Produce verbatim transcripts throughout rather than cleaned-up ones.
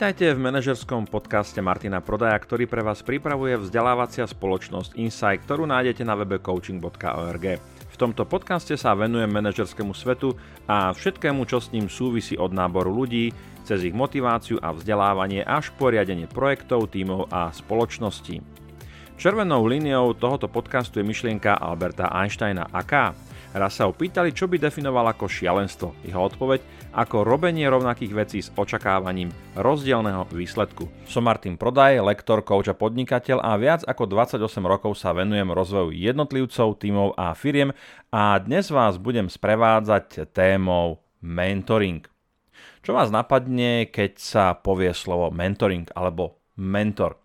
Vítajte v manažerskom podcaste Martina Prodaja, ktorý pre vás pripravuje vzdelávacia spoločnosť Insight, ktorú nájdete na webe coaching bodka org. V tomto podcaste sa venujem manažerskému svetu a všetkému, čo s ním súvisí od náboru ľudí, cez ich motiváciu a vzdelávanie až po riadenie projektov, tímov a spoločností. Červenou líniou tohoto podcastu je myšlienka Alberta Einsteina, aká? Raz sa ho pýtali, čo by definoval ako šialenstvo. Jeho odpoveď ako robenie rovnakých vecí s očakávaním rozdielneho výsledku. Som Martin Prodaj, lektor, coach a podnikateľ a viac ako dvadsaťosem rokov sa venujem rozvoju jednotlivcov, tímov a firiem a dnes vás budem sprevádzať témou mentoring. Čo vás napadne, keď sa povie slovo mentoring alebo mentor?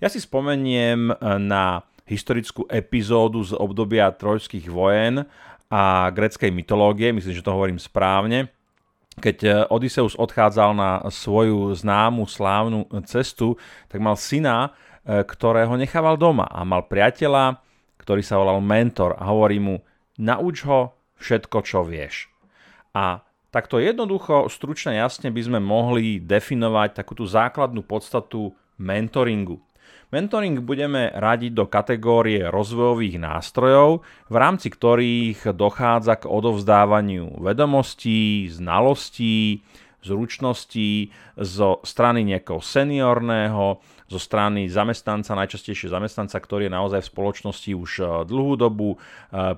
Ja si spomeniem na historickú epizódu z obdobia trojských vojen a gréckej mytológie, myslím, že to hovorím správne, keď Odysseus odchádzal na svoju známu slávnu cestu, tak mal syna, ktorého nechával doma a mal priateľa, ktorý sa volal mentor a hovorí mu, nauč ho všetko, čo vieš. A takto jednoducho, stručne, jasne by sme mohli definovať takúto základnú podstatu mentoringu. Mentoring budeme radiť do kategórie rozvojových nástrojov, v rámci ktorých dochádza k odovzdávaniu vedomostí, znalostí, zručností zo strany niekoho seniorného, zo strany zamestnanca, najčastejšie zamestnanca, ktorý je naozaj v spoločnosti už dlhú dobu,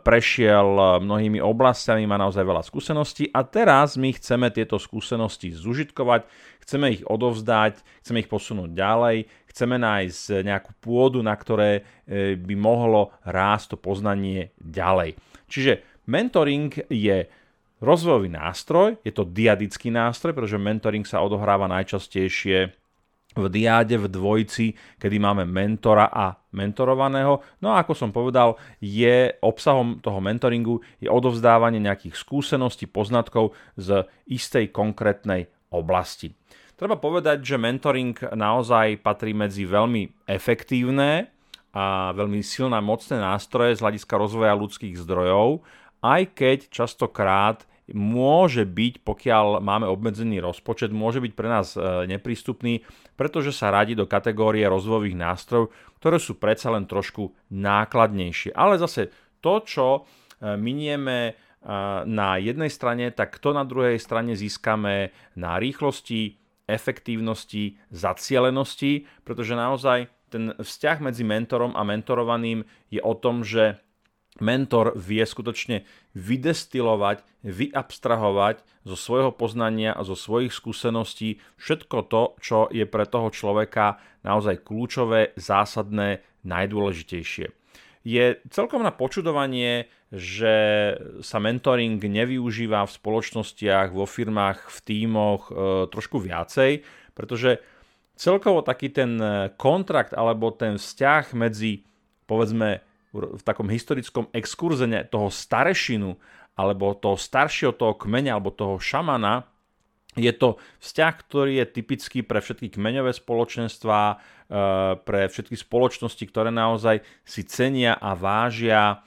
prešiel mnohými oblastiami, má naozaj veľa skúseností a teraz my chceme tieto skúsenosti zužitkovať, chceme ich odovzdať, chceme ich posunúť ďalej, chceme nájsť nejakú pôdu, na ktoré by mohlo rásť to poznanie ďalej. Čiže mentoring je rozvojový nástroj, je to diadický nástroj, pretože mentoring sa odohráva najčastejšie v diáde, v dvojici, kedy máme mentora a mentorovaného. No a ako som povedal, je obsahom toho mentoringu je odovzdávanie nejakých skúseností, poznatkov z istej konkrétnej oblasti. Treba povedať, že mentoring naozaj patrí medzi veľmi efektívne a veľmi silné mocné nástroje z hľadiska rozvoja ľudských zdrojov, aj keď častokrát môže byť, pokiaľ máme obmedzený rozpočet, môže byť pre nás neprístupný, pretože sa radí do kategórie rozvojových nástrojov, ktoré sú predsa len trošku nákladnejšie. Ale zase to, čo minieme na jednej strane, tak to na druhej strane získame na rýchlosti, efektívnosti, zacielenosti, pretože naozaj ten vzťah medzi mentorom a mentorovaným je o tom, že mentor vie skutočne vydestilovať, vyabstrahovať zo svojho poznania a zo svojich skúseností všetko to, čo je pre toho človeka naozaj kľúčové, zásadné, najdôležitejšie. Je celkom na počudovanie, že sa mentoring nevyužíva v spoločnostiach, vo firmách, v tímoch e, trošku viacej, pretože celkovo taký ten kontrakt alebo ten vzťah medzi, povedzme, v takom historickom exkurzene toho starešinu alebo toho staršieho toho kmeňa alebo toho šamana je to vzťah, ktorý je typický pre všetky kmeňové spoločenstvá, pre všetky spoločnosti, ktoré naozaj si cenia a vážia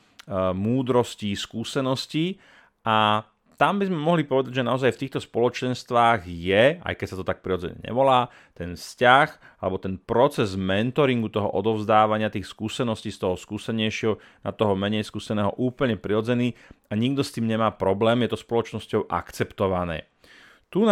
múdrosti, skúsenosti a tam by sme mohli povedať, že naozaj v týchto spoločenstvách je, aj keď sa to tak prirodzene nevolá, ten vzťah alebo ten proces mentoringu, toho odovzdávania tých skúseností z toho skúsenejšieho na toho menej skúseného úplne prirodzený a nikto s tým nemá problém, je to spoločnosťou akceptované. Tu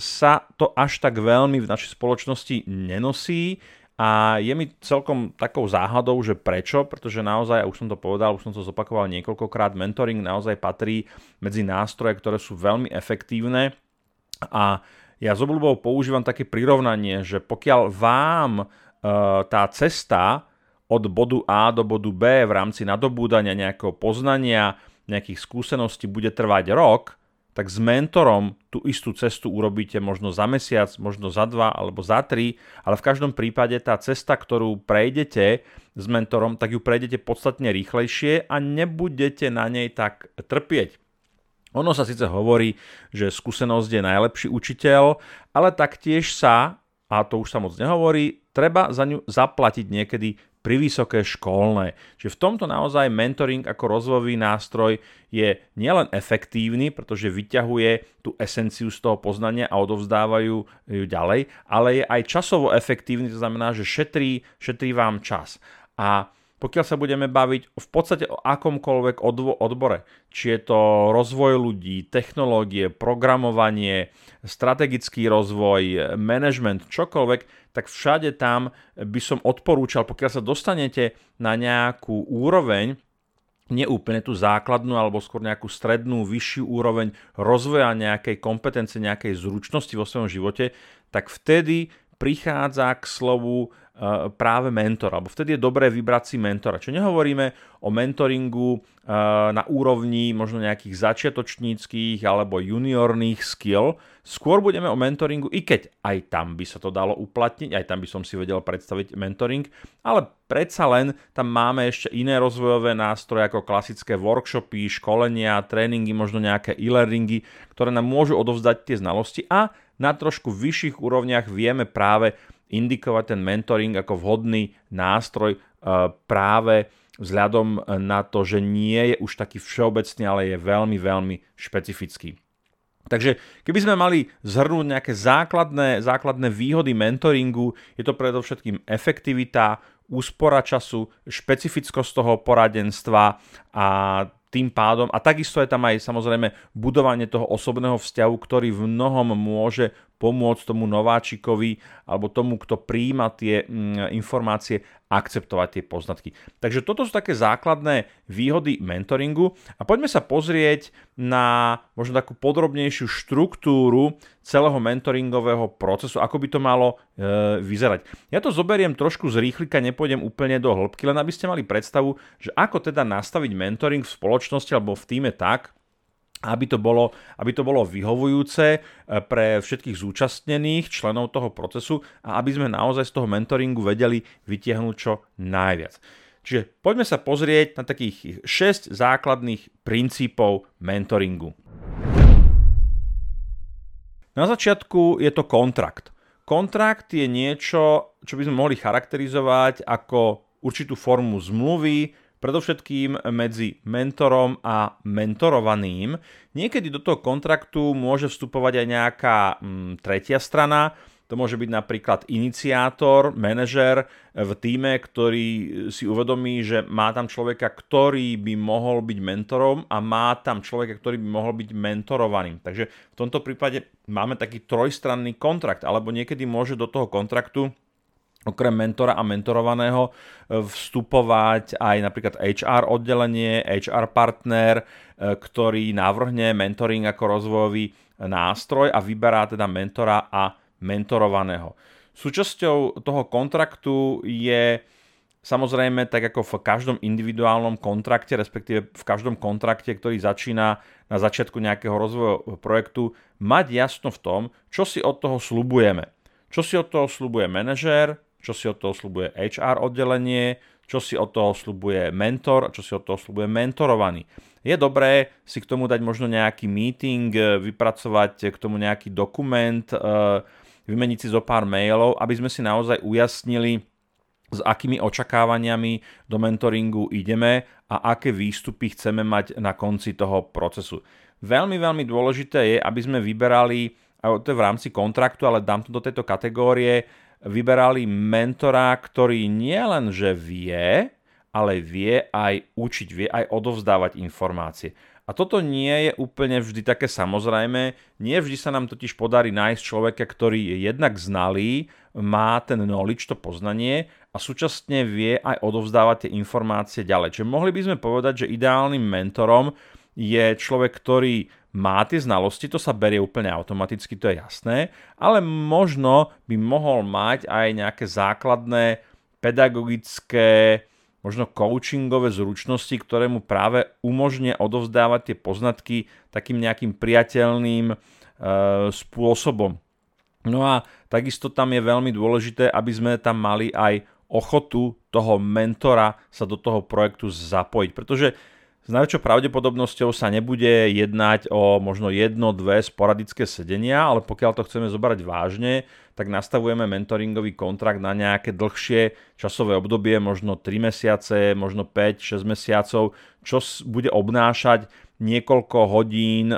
sa to až tak veľmi v našej spoločnosti nenosí a je mi celkom takou záhadou, že prečo, pretože naozaj, a už som to povedal, už som to zopakoval niekoľkokrát, mentoring naozaj patrí medzi nástroje, ktoré sú veľmi efektívne a ja s obľubou používam také prirovnanie, že pokiaľ vám e, tá cesta od bodu A do bodu B v rámci nadobúdania nejakého poznania, nejakých skúseností bude trvať rok, tak s mentorom tú istú cestu urobíte možno za mesiac, možno za dva alebo za tri, ale v každom prípade tá cesta, ktorú prejdete s mentorom, tak ju prejdete podstatne rýchlejšie a nebudete na nej tak trpieť. Ono sa síce hovorí, že skúsenosť je najlepší učiteľ, ale taktiež sa, a to už sa moc nehovorí, treba za ňu zaplatiť niekedy privysoké školné. Čiže v tomto naozaj mentoring ako rozvojový nástroj je nielen efektívny, pretože vyťahuje tú esenciu z toho poznania a odovzdávajú ju ďalej, ale je aj časovo efektívny, to znamená, že šetrí, šetrí vám čas. A pokiaľ sa budeme baviť v podstate o akomkoľvek odvo- odbore, či je to rozvoj ľudí, technológie, programovanie, strategický rozvoj, management, čokoľvek, tak všade tam by som odporúčal, pokiaľ sa dostanete na nejakú úroveň, neúplne tú základnú alebo skôr nejakú strednú, vyššiu úroveň rozvoja nejakej kompetencie, nejakej zručnosti vo svojom živote, tak vtedy prichádza k slovu práve mentor, alebo vtedy je dobré vybrať si mentora. Čo nehovoríme o mentoringu na úrovni možno nejakých začiatočníckých alebo juniorných skill, skôr budeme o mentoringu, i keď aj tam by sa to dalo uplatniť, aj tam by som si vedel predstaviť mentoring, ale predsa len tam máme ešte iné rozvojové nástroje ako klasické workshopy, školenia, tréningy, možno nejaké e-learningy, ktoré nám môžu odovzdať tie znalosti a na trošku vyšších úrovniach vieme práve indikovať ten mentoring ako vhodný nástroj práve vzhľadom na to, že nie je už taký všeobecný, ale je veľmi, veľmi špecifický. Takže keby sme mali zhrnúť nejaké základné, základné výhody mentoringu, je to predovšetkým efektivita, úspora času, špecifickosť toho poradenstva a tým pádom, a takisto je tam aj samozrejme budovanie toho osobného vzťahu, ktorý v mnohom môže pomôcť tomu nováčikovi alebo tomu, kto prijíma tie informácie, akceptovať tie poznatky. Takže toto sú také základné výhody mentoringu a poďme sa pozrieť na možno takú podrobnejšiu štruktúru celého mentoringového procesu, ako by to malo e, vyzerať. Ja to zoberiem trošku z rýchlika, nepôjdem úplne do hĺbky, len aby ste mali predstavu, že ako teda nastaviť mentoring v spoločnosti alebo v tíme tak, aby to bolo, aby to bolo vyhovujúce pre všetkých zúčastnených členov toho procesu a aby sme naozaj z toho mentoringu vedeli vytiahnuť čo najviac. Čiže poďme sa pozrieť na takých šesť základných princípov mentoringu. Na začiatku je to kontrakt. Kontrakt je niečo, čo by sme mohli charakterizovať ako určitú formu zmluvy, predovšetkým medzi mentorom a mentorovaným. Niekedy do toho kontraktu môže vstupovať aj nejaká mm, tretia strana. To môže byť napríklad iniciátor, manažer v tíme, ktorý si uvedomí, že má tam človeka, ktorý by mohol byť mentorom a má tam človeka, ktorý by mohol byť mentorovaným. Takže v tomto prípade máme taký trojstranný kontrakt, alebo niekedy môže do toho kontraktu okrem mentora a mentorovaného vstupovať aj napríklad há er oddelenie, há er partner, ktorý navrhne mentoring ako rozvojový nástroj a vyberá teda mentora a mentorovaného. Súčasťou toho kontraktu je samozrejme, tak ako v každom individuálnom kontrakte, respektíve v každom kontrakte, ktorý začína na začiatku nejakého rozvojového projektu, mať jasno v tom, čo si od toho sľubujeme. Čo si od toho sľubuje manažér, čo si od toho sľubuje há er oddelenie, čo si od toho sľubuje mentor a čo si od toho sľubuje mentorovaný. Je dobré si k tomu dať možno nejaký meeting, vypracovať k tomu nejaký dokument, vymeniť si zo pár mailov, aby sme si naozaj ujasnili, s akými očakávaniami do mentoringu ideme a aké výstupy chceme mať na konci toho procesu. Veľmi, veľmi dôležité je, aby sme vyberali, a to je v rámci kontraktu, ale dám to do tejto kategórie, vyberali mentora, ktorý nie len, že vie, ale vie aj učiť, vie aj odovzdávať informácie. A toto nie je úplne vždy také samozrejme. Nie vždy sa nám totiž podarí nájsť človeka, ktorý je jednak znalý, má ten knowledge, to poznanie a súčasne vie aj odovzdávať tie informácie ďalej. Čiže mohli by sme povedať, že ideálnym mentorom je človek, ktorý má tie znalosti, to sa berie úplne automaticky, to je jasné, ale možno by mohol mať aj nejaké základné pedagogické, možno coachingové zručnosti, ktoré mu práve umožnia odovzdávať tie poznatky takým nejakým priateľným e, spôsobom. No a takisto tam je veľmi dôležité, aby sme tam mali aj ochotu toho mentora sa do toho projektu zapojiť, pretože s najväčšou pravdepodobnosťou sa nebude jednať o možno jedno, dve sporadické sedenia, ale pokiaľ to chceme zobrať vážne, tak nastavujeme mentoringový kontrakt na nejaké dlhšie časové obdobie, možno tri mesiace, možno päť až šesť mesiacov, čo bude obnášať niekoľko hodín,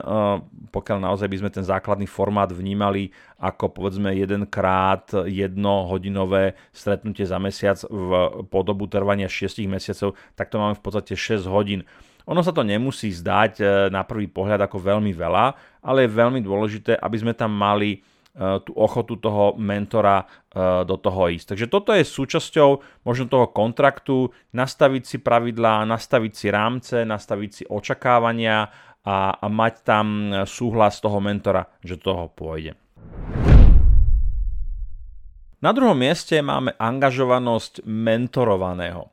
pokiaľ naozaj by sme ten základný formát vnímali ako povedzme jedenkrát jednohodinové stretnutie za mesiac v podobu trvania šesť mesiacov, tak to máme v podstate šesť hodín. Ono sa to nemusí zdať na prvý pohľad ako veľmi veľa, ale je veľmi dôležité, aby sme tam mali tú ochotu toho mentora do toho ísť. Takže toto je súčasťou možno toho kontraktu, nastaviť si pravidlá, nastaviť si rámce, nastaviť si očakávania a, a mať tam súhlas toho mentora, že toho pôjde. Na druhom mieste máme angažovanosť mentorovaného.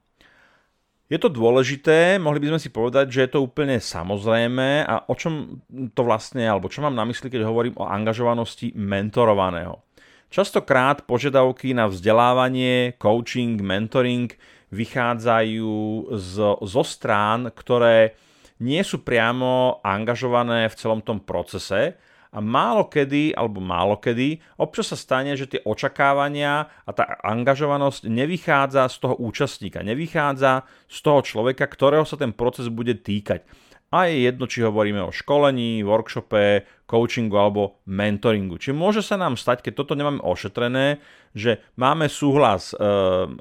Je to dôležité, mohli by sme si povedať, že je to úplne samozrejme a o čom to vlastne, alebo čo mám na mysli, keď hovorím o angažovanosti mentorovaného. Častokrát požiadavky na vzdelávanie, coaching, mentoring vychádzajú z, zo strán, ktoré nie sú priamo angažované v celom tom procese, a málo kedy, alebo málo kedy, občas sa stane, že tie očakávania a tá angažovanosť nevychádza z toho účastníka, nevychádza z toho človeka, ktorého sa ten proces bude týkať. A je jedno, či hovoríme o školení, workshope, coachingu alebo mentoringu. Čiže môže sa nám stať, keď toto nemáme ošetrené, že máme súhlas e,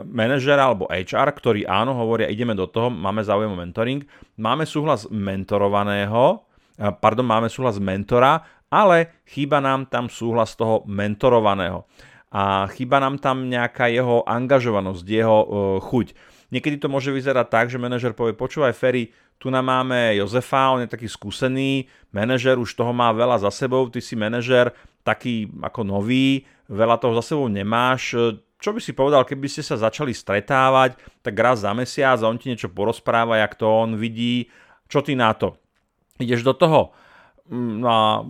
manažera alebo há er, ktorý áno, hovoria, ideme do toho, máme záujem o mentoring, máme súhlas mentorovaného, e, pardon, máme súhlas mentora, ale chýba nám tam súhlas toho mentorovaného a chýba nám tam nejaká jeho angažovanosť, jeho e, chuť. Niekedy to môže vyzerať tak, že manažer povie, počúvaj Ferry, tu nám máme Jozefa, on je taký skúsený, manažer už toho má veľa za sebou, ty si manažer taký ako nový, veľa toho za sebou nemáš, čo by si povedal, keby ste sa začali stretávať, tak raz za mesiac a on ti niečo porozpráva, jak to on vidí, čo ty na to? Ideš do toho? No,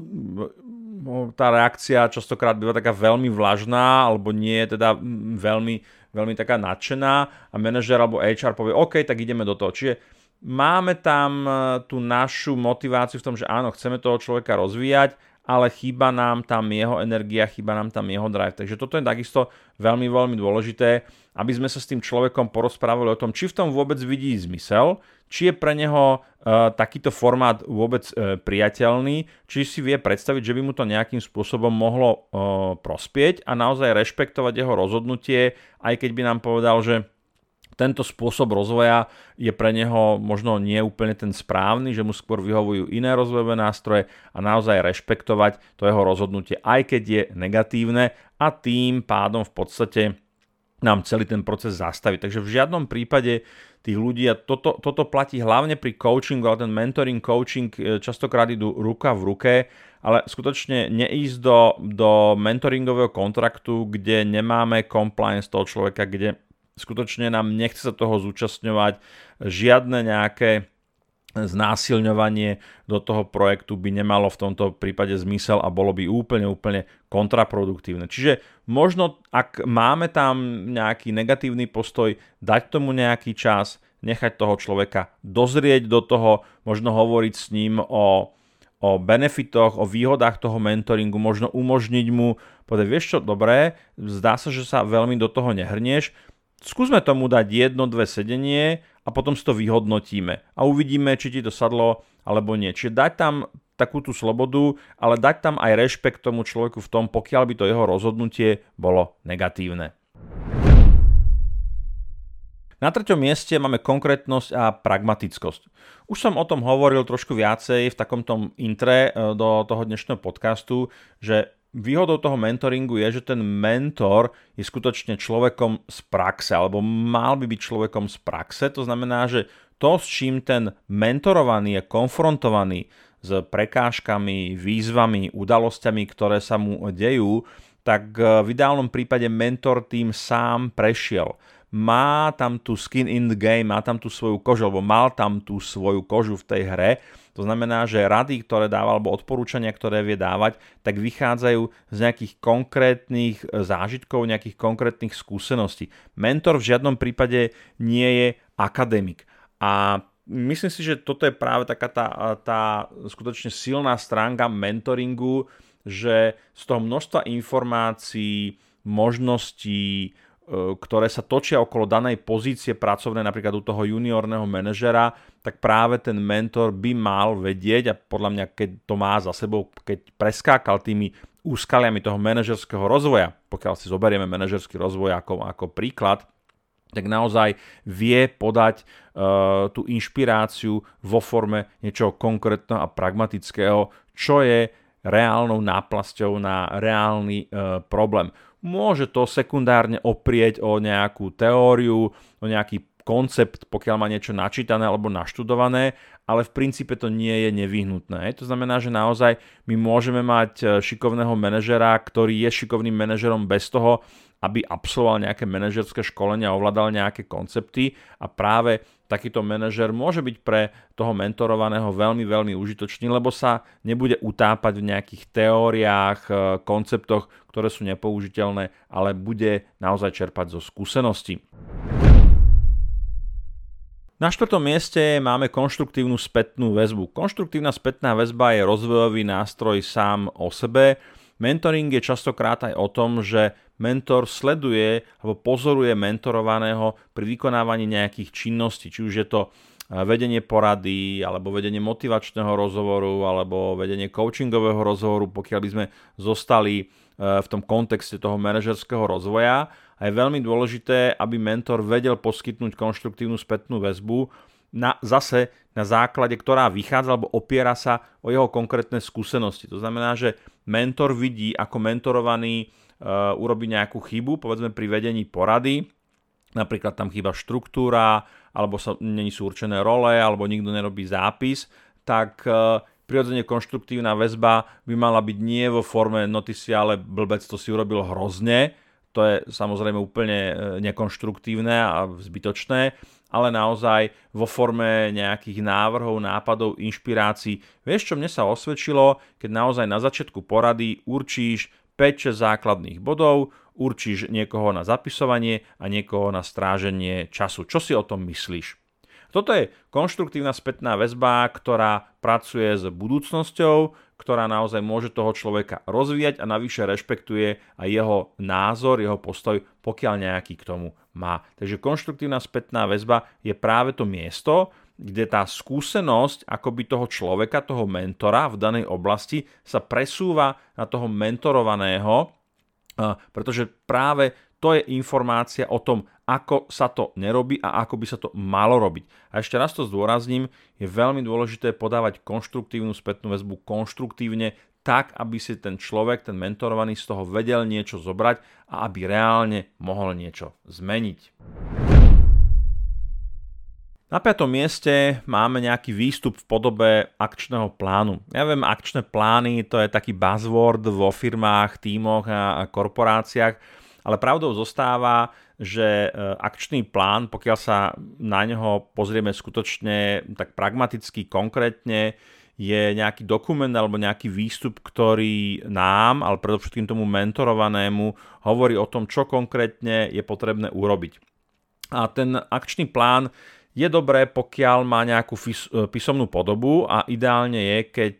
tá reakcia častokrát býva taká veľmi vlažná alebo nie je teda veľmi, veľmi taká nadšená a manažer alebo há er povie OK, tak ideme do toho. Čiže máme tam tú našu motiváciu v tom, že áno, chceme toho človeka rozvíjať, ale chýba nám tam jeho energia, chýba nám tam jeho drive. Takže toto je takisto veľmi, veľmi dôležité, aby sme sa s tým človekom porozprávali o tom, či v tom vôbec vidí zmysel, či je pre neho e, takýto formát vôbec e, priateľný, či si vie predstaviť, že by mu to nejakým spôsobom mohlo e, prospieť a naozaj rešpektovať jeho rozhodnutie, aj keď by nám povedal, že tento spôsob rozvoja je pre neho možno nie úplne ten správny, že mu skôr vyhovujú iné rozvojové nástroje a naozaj rešpektovať to jeho rozhodnutie, aj keď je negatívne a tým pádom v podstate nám celý ten proces zastaviť. Takže v žiadnom prípade tých ľudí, a toto, toto platí hlavne pri coachingu, ale ten mentoring, coaching častokrát idú ruka v ruke, ale skutočne neísť do, do mentoringového kontraktu, kde nemáme compliance toho človeka, kde skutočne nám nechce sa toho zúčastňovať, žiadne nejaké znásilňovanie do toho projektu by nemalo v tomto prípade zmysel a bolo by úplne, úplne kontraproduktívne. Čiže možno, ak máme tam nejaký negatívny postoj, dať tomu nejaký čas, nechať toho človeka dozrieť do toho, možno hovoriť s ním o, o benefitoch, o výhodách toho mentoringu, možno umožniť mu, povedať, vieš čo, dobré, zdá sa, že sa veľmi do toho nehrnieš, skúsme tomu dať jedno, dve sedenie a potom si to vyhodnotíme a uvidíme, či ti to sadlo alebo nie. Čiže dať tam takú tú slobodu, ale dať tam aj rešpekt tomu človeku v tom, pokiaľ by to jeho rozhodnutie bolo negatívne. Na treťom mieste máme konkrétnosť a pragmatickosť. Už som o tom hovoril trošku viacej v takomto intre do toho dnešného podcastu, že výhodou toho mentoringu je, že ten mentor je skutočne človekom z praxe, alebo mal by byť človekom z praxe. To znamená, že to, s čím ten mentorovaný je konfrontovaný s prekážkami, výzvami, udalosťami, ktoré sa mu dejú, tak v ideálnom prípade mentor tým sám prešiel. Má tam tú skin in the game, má tam tú svoju kožu, alebo mal tam tú svoju kožu v tej hre. To znamená, že rady, ktoré dáva, alebo odporúčania, ktoré vie dávať, tak vychádzajú z nejakých konkrétnych zážitkov, nejakých konkrétnych skúseností. Mentor v žiadnom prípade nie je akademik. A myslím si, že toto je práve taká tá, tá skutočne silná stránka mentoringu, že z toho množstva informácií, možností, ktoré sa točia okolo danej pozície pracovnej, napríklad u toho juniorného manažera, tak práve ten mentor by mal vedieť, a podľa mňa, keď to má za sebou, keď preskákal tými úskaliami toho manažerského rozvoja, pokiaľ si zoberieme manažerský rozvoj ako, ako príklad, tak naozaj vie podať uh, tú inšpiráciu vo forme niečoho konkrétneho a pragmatického, čo je reálnou náplasťou na reálny uh, problém. Môže to sekundárne oprieť o nejakú teóriu, o nejaký koncept, pokiaľ má niečo načítané alebo naštudované, ale v princípe to nie je nevyhnutné. To znamená, že naozaj my môžeme mať šikovného manažera, ktorý je šikovným manažerom bez toho, aby absolvoval nejaké manažerské školenia, ovládal nejaké koncepty, a práve takýto manažer môže byť pre toho mentorovaného veľmi, veľmi užitočný, lebo sa nebude utápať v nejakých teóriách, konceptoch, ktoré sú nepoužiteľné, ale bude naozaj čerpať zo skúseností. Na štvrtom mieste máme konštruktívnu spätnú väzbu. Konštruktívna spätná väzba je rozvojový nástroj sám o sebe. Mentoring je častokrát aj o tom, že mentor sleduje alebo pozoruje mentorovaného pri vykonávaní nejakých činností, či už je to vedenie porady, alebo vedenie motivačného rozhovoru, alebo vedenie coachingového rozhovoru, pokiaľ by sme zostali v tom kontexte toho manažerského rozvoja. A je veľmi dôležité, aby mentor vedel poskytnúť konštruktívnu spätnú väzbu, na, zase na základe, ktorá vychádza alebo opiera sa o jeho konkrétne skúsenosti. To znamená, že mentor vidí, ako mentorovaný e, urobí nejakú chybu, povedzme pri vedení porady, napríklad tam chýba štruktúra, alebo sa, nie sú určené role, alebo nikto nerobí zápis, tak e, prirodzene konštruktívna väzba by mala byť nie vo forme no ty si ale blbec, to si urobil hrozne, to je samozrejme úplne nekonštruktívne a zbytočné, ale naozaj vo forme nejakých návrhov, nápadov, inšpirácií. Vieš, čo mne sa osvedčilo, keď naozaj na začiatku porady určíš päť šesť základných bodov, určíš niekoho na zapisovanie a niekoho na stráženie času. Čo si o tom myslíš? Toto je konštruktívna spätná väzba, ktorá pracuje s budúcnosťou, ktorá naozaj môže toho človeka rozvíjať a navyše rešpektuje aj jeho názor, jeho postoj, pokiaľ nejaký k tomu má. Takže konštruktívna spätná väzba je práve to miesto, kde tá skúsenosť akoby toho človeka, toho mentora v danej oblasti sa presúva na toho mentorovaného, pretože práve to je informácia o tom, ako sa to nerobí a ako by sa to malo robiť. A ešte raz to zdôrazním, je veľmi dôležité podávať konštruktívnu spätnú väzbu konštruktívne, tak, aby si ten človek, ten mentorovaný z toho vedel niečo zobrať a aby reálne mohol niečo zmeniť. Na piatom mieste máme nejaký výstup v podobe akčného plánu. Ja viem, akčné plány, to je taký buzzword vo firmách, tímoch a korporáciách, ale pravdou zostáva, že akčný plán, pokiaľ sa na neho pozrieme skutočne tak pragmaticky, konkrétne, je nejaký dokument alebo nejaký výstup, ktorý nám, ale predovšetkým tomu mentorovanému, hovorí o tom, čo konkrétne je potrebné urobiť. A ten akčný plán je dobré, pokiaľ má nejakú písomnú podobu, a ideálne je, keď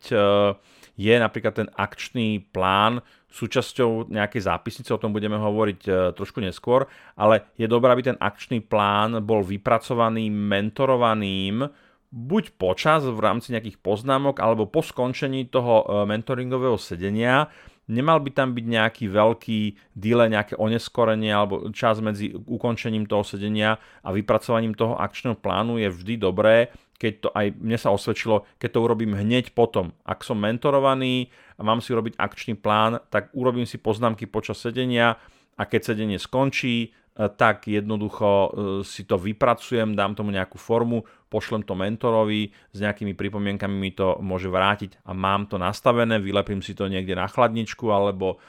je napríklad ten akčný plán súčasťou nejakej zápisnice, o tom budeme hovoriť trošku neskôr, ale je dobré, aby ten akčný plán bol vypracovaný mentorovaným buď počas v rámci nejakých poznámok, alebo po skončení toho mentoringového sedenia. Nemal by tam byť nejaký veľký delay, nejaké oneskorenie alebo čas medzi ukončením toho sedenia a vypracovaním toho akčného plánu. Je vždy dobré, keď to aj mne sa osvedčilo, keď to urobím hneď potom. Ak som mentorovaný a mám si urobiť akčný plán, tak urobím si poznámky počas sedenia, a keď sedenie skončí, tak jednoducho si to vypracujem, dám tomu nejakú formu, pošlem to mentorovi, s nejakými pripomienkami mi to môže vrátiť a mám to nastavené, vylepím si to niekde na chladničku alebo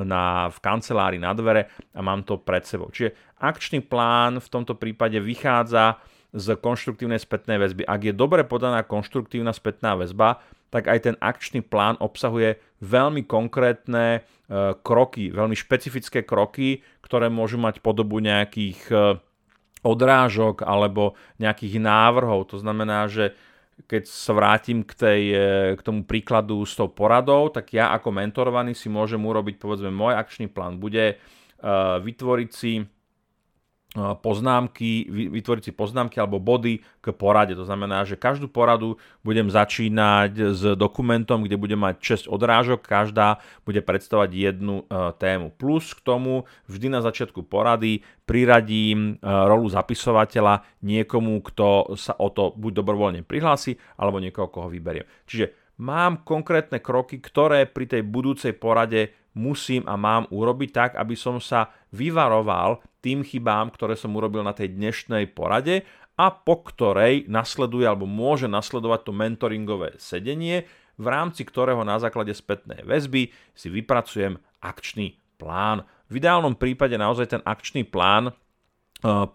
na, v kancelárii na dvere a mám to pred sebou. Čiže akčný plán v tomto prípade vychádza z konštruktívnej spätnej väzby. Ak je dobre podaná konštruktívna spätná väzba, tak aj ten akčný plán obsahuje veľmi konkrétne e, kroky, veľmi špecifické kroky, ktoré môžu mať podobu nejakých e, odrážok alebo nejakých návrhov. To znamená, že keď sa vrátim k, tej, k tomu príkladu s tou poradou, tak ja ako mentorovaný si môžem urobiť, povedzme, môj akčný plán bude vytvoriť si poznámky, vytvoriť si poznámky alebo body k porade. To znamená, že každú poradu budem začínať s dokumentom, kde budem mať šesť odrážok, každá bude predstavovať jednu tému. Plus k tomu vždy na začiatku porady priradím rolu zapisovateľa niekomu, kto sa o to buď dobrovoľne prihlási, alebo niekoho, koho vyberiem. Čiže mám konkrétne kroky, ktoré pri tej budúcej porade musím a mám urobiť tak, aby som sa vyvaroval tým chybám, ktoré som urobil na tej dnešnej porade a po ktorej nasleduje alebo môže nasledovať to mentoringové sedenie, v rámci ktorého na základe spätnej väzby si vypracujem akčný plán. V ideálnom prípade naozaj ten akčný plán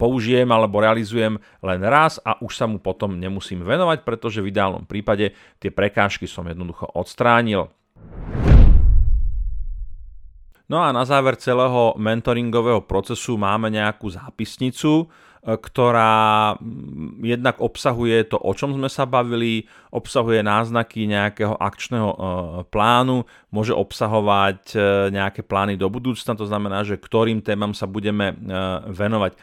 použijem alebo realizujem len raz a už sa mu potom nemusím venovať, pretože v ideálnom prípade tie prekážky som jednoducho odstránil. No a na záver celého mentoringového procesu máme nejakú zápisnicu, ktorá jednak obsahuje to, o čom sme sa bavili, obsahuje náznaky nejakého akčného plánu, môže obsahovať nejaké plány do budúcna, to znamená, že ktorým témam sa budeme venovať.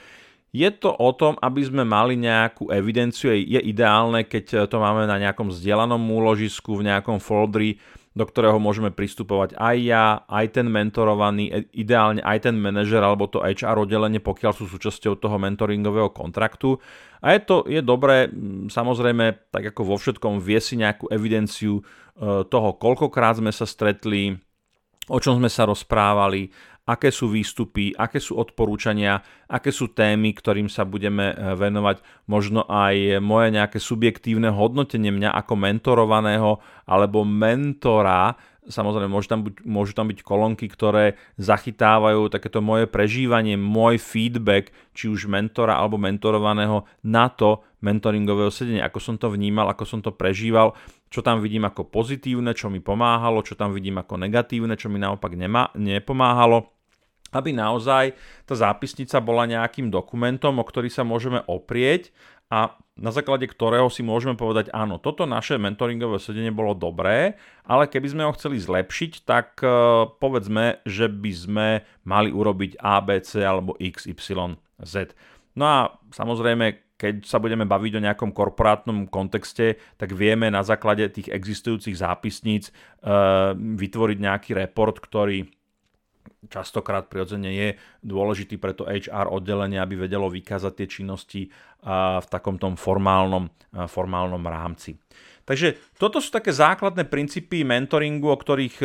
Je to o tom, aby sme mali nejakú evidenciu, je ideálne, keď to máme na nejakom zdieľanom úložisku, v nejakom foldri, do ktorého môžeme pristupovať aj ja, aj ten mentorovaný, ideálne aj ten manažer alebo to há er oddelenie, pokiaľ sú súčasťou toho mentoringového kontraktu. A je to je dobré, samozrejme, tak ako vo všetkom, vie si nejakú evidenciu toho, koľkokrát sme sa stretli, o čom sme sa rozprávali, aké sú výstupy, aké sú odporúčania, aké sú témy, ktorým sa budeme venovať, možno aj moje nejaké subjektívne hodnotenie mňa ako mentorovaného alebo mentora. Samozrejme, môžu tam byť, môžu tam byť kolónky, ktoré zachytávajú takéto moje prežívanie, môj feedback, či už mentora alebo mentorovaného na to mentoringového sedenia. Ako som to vnímal, ako som to prežíval, čo tam vidím ako pozitívne, čo mi pomáhalo, čo tam vidím ako negatívne, čo mi naopak nema, nepomáhalo. Aby naozaj tá zápisnica bola nejakým dokumentom, o ktorý sa môžeme oprieť a na základe ktorého si môžeme povedať, áno, toto naše mentoringové sedenie bolo dobré, ale keby sme ho chceli zlepšiť, tak povedzme, že by sme mali urobiť á bé cé alebo iks ypsilon zet. No a samozrejme, keď sa budeme baviť o nejakom korporátnom kontexte, tak vieme na základe tých existujúcich zápisníc vytvoriť nejaký report, ktorý častokrát prirodzene je dôležitý pre to há er oddelenie, aby vedelo vykázať tie činnosti v takomto formálnom, formálnom rámci. Takže toto sú také základné princípy mentoringu, o ktorých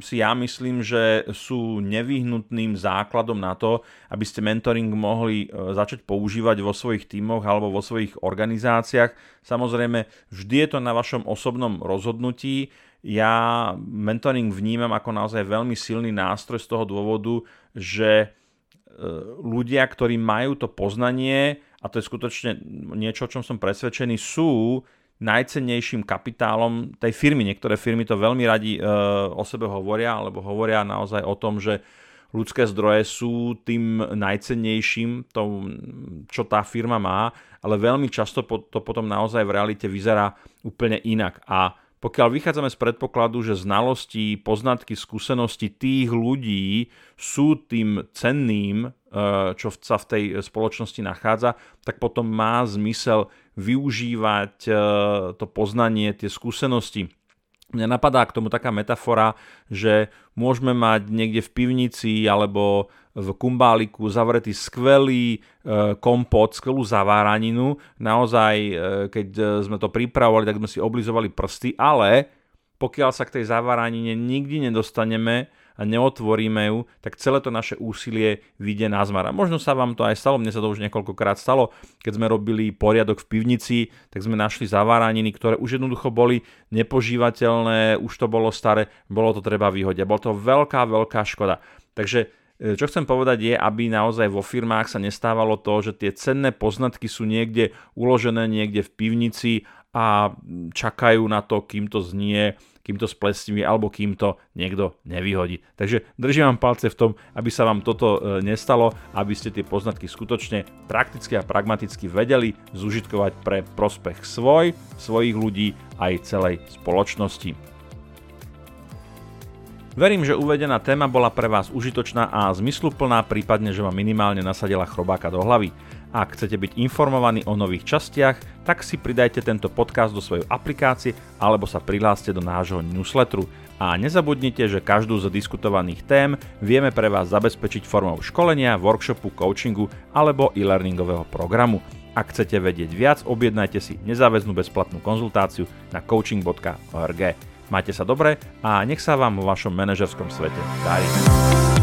si ja myslím, že sú nevyhnutným základom na to, aby ste mentoring mohli začať používať vo svojich tímoch alebo vo svojich organizáciách. Samozrejme, vždy je to na vašom osobnom rozhodnutí. Ja mentoring vnímam ako naozaj veľmi silný nástroj z toho dôvodu, že ľudia, ktorí majú to poznanie, a to je skutočne niečo, o čom som presvedčený, sú najcennejším kapitálom tej firmy. Niektoré firmy to veľmi radi o sebe hovoria, alebo hovoria naozaj o tom, že ľudské zdroje sú tým najcennejším, to, čo tá firma má, ale veľmi často to potom naozaj v realite vyzerá úplne inak. A pokiaľ vychádzame z predpokladu, že znalosti, poznatky, skúsenosti tých ľudí sú tým cenným, čo sa v tej spoločnosti nachádza, tak potom má zmysel využívať to poznanie, tie skúsenosti. Mňa napadá k tomu taká metafora, že môžeme mať niekde v pivnici alebo v kumbáliku zavretý skvelý kompot, skvelú zaváraninu. Naozaj, keď sme to pripravovali, tak sme si oblizovali prsty, ale pokiaľ sa k tej zaváranine nikdy nedostaneme a neotvoríme ju, tak celé to naše úsilie vyjde na zmar. Možno sa vám to aj stalo, mne sa to už niekoľkokrát stalo, keď sme robili poriadok v pivnici, tak sme našli zaváraniny, ktoré už jednoducho boli nepožívateľné, už to bolo staré, bolo to treba vyhodiť. Bola to veľká, veľká škoda. Takže čo chcem povedať je, aby naozaj vo firmách sa nestávalo to, že tie cenné poznatky sú niekde uložené, niekde v pivnici a čakajú na to, kým to znie, kým to splesniví alebo kým to niekto nevyhodí. Takže držím vám palce v tom, aby sa vám toto nestalo, aby ste tie poznatky skutočne prakticky a pragmaticky vedeli zužitkovať pre prospech svoj, svojich ľudí aj celej spoločnosti. Verím, že uvedená téma bola pre vás užitočná a zmysluplná, prípadne, že vám minimálne nasadila chrobáka do hlavy. Ak chcete byť informovaní o nových častiach, tak si pridajte tento podcast do svojej aplikácie alebo sa prihláste do nášho newsletteru. A nezabudnite, že každú z diskutovaných tém vieme pre vás zabezpečiť formou školenia, workshopu, coachingu alebo e-learningového programu. Ak chcete vedieť viac, objednajte si nezáväznú bezplatnú konzultáciu na coaching bodka org. Majte sa dobre a nech sa vám vo vašom manažerskom svete darí.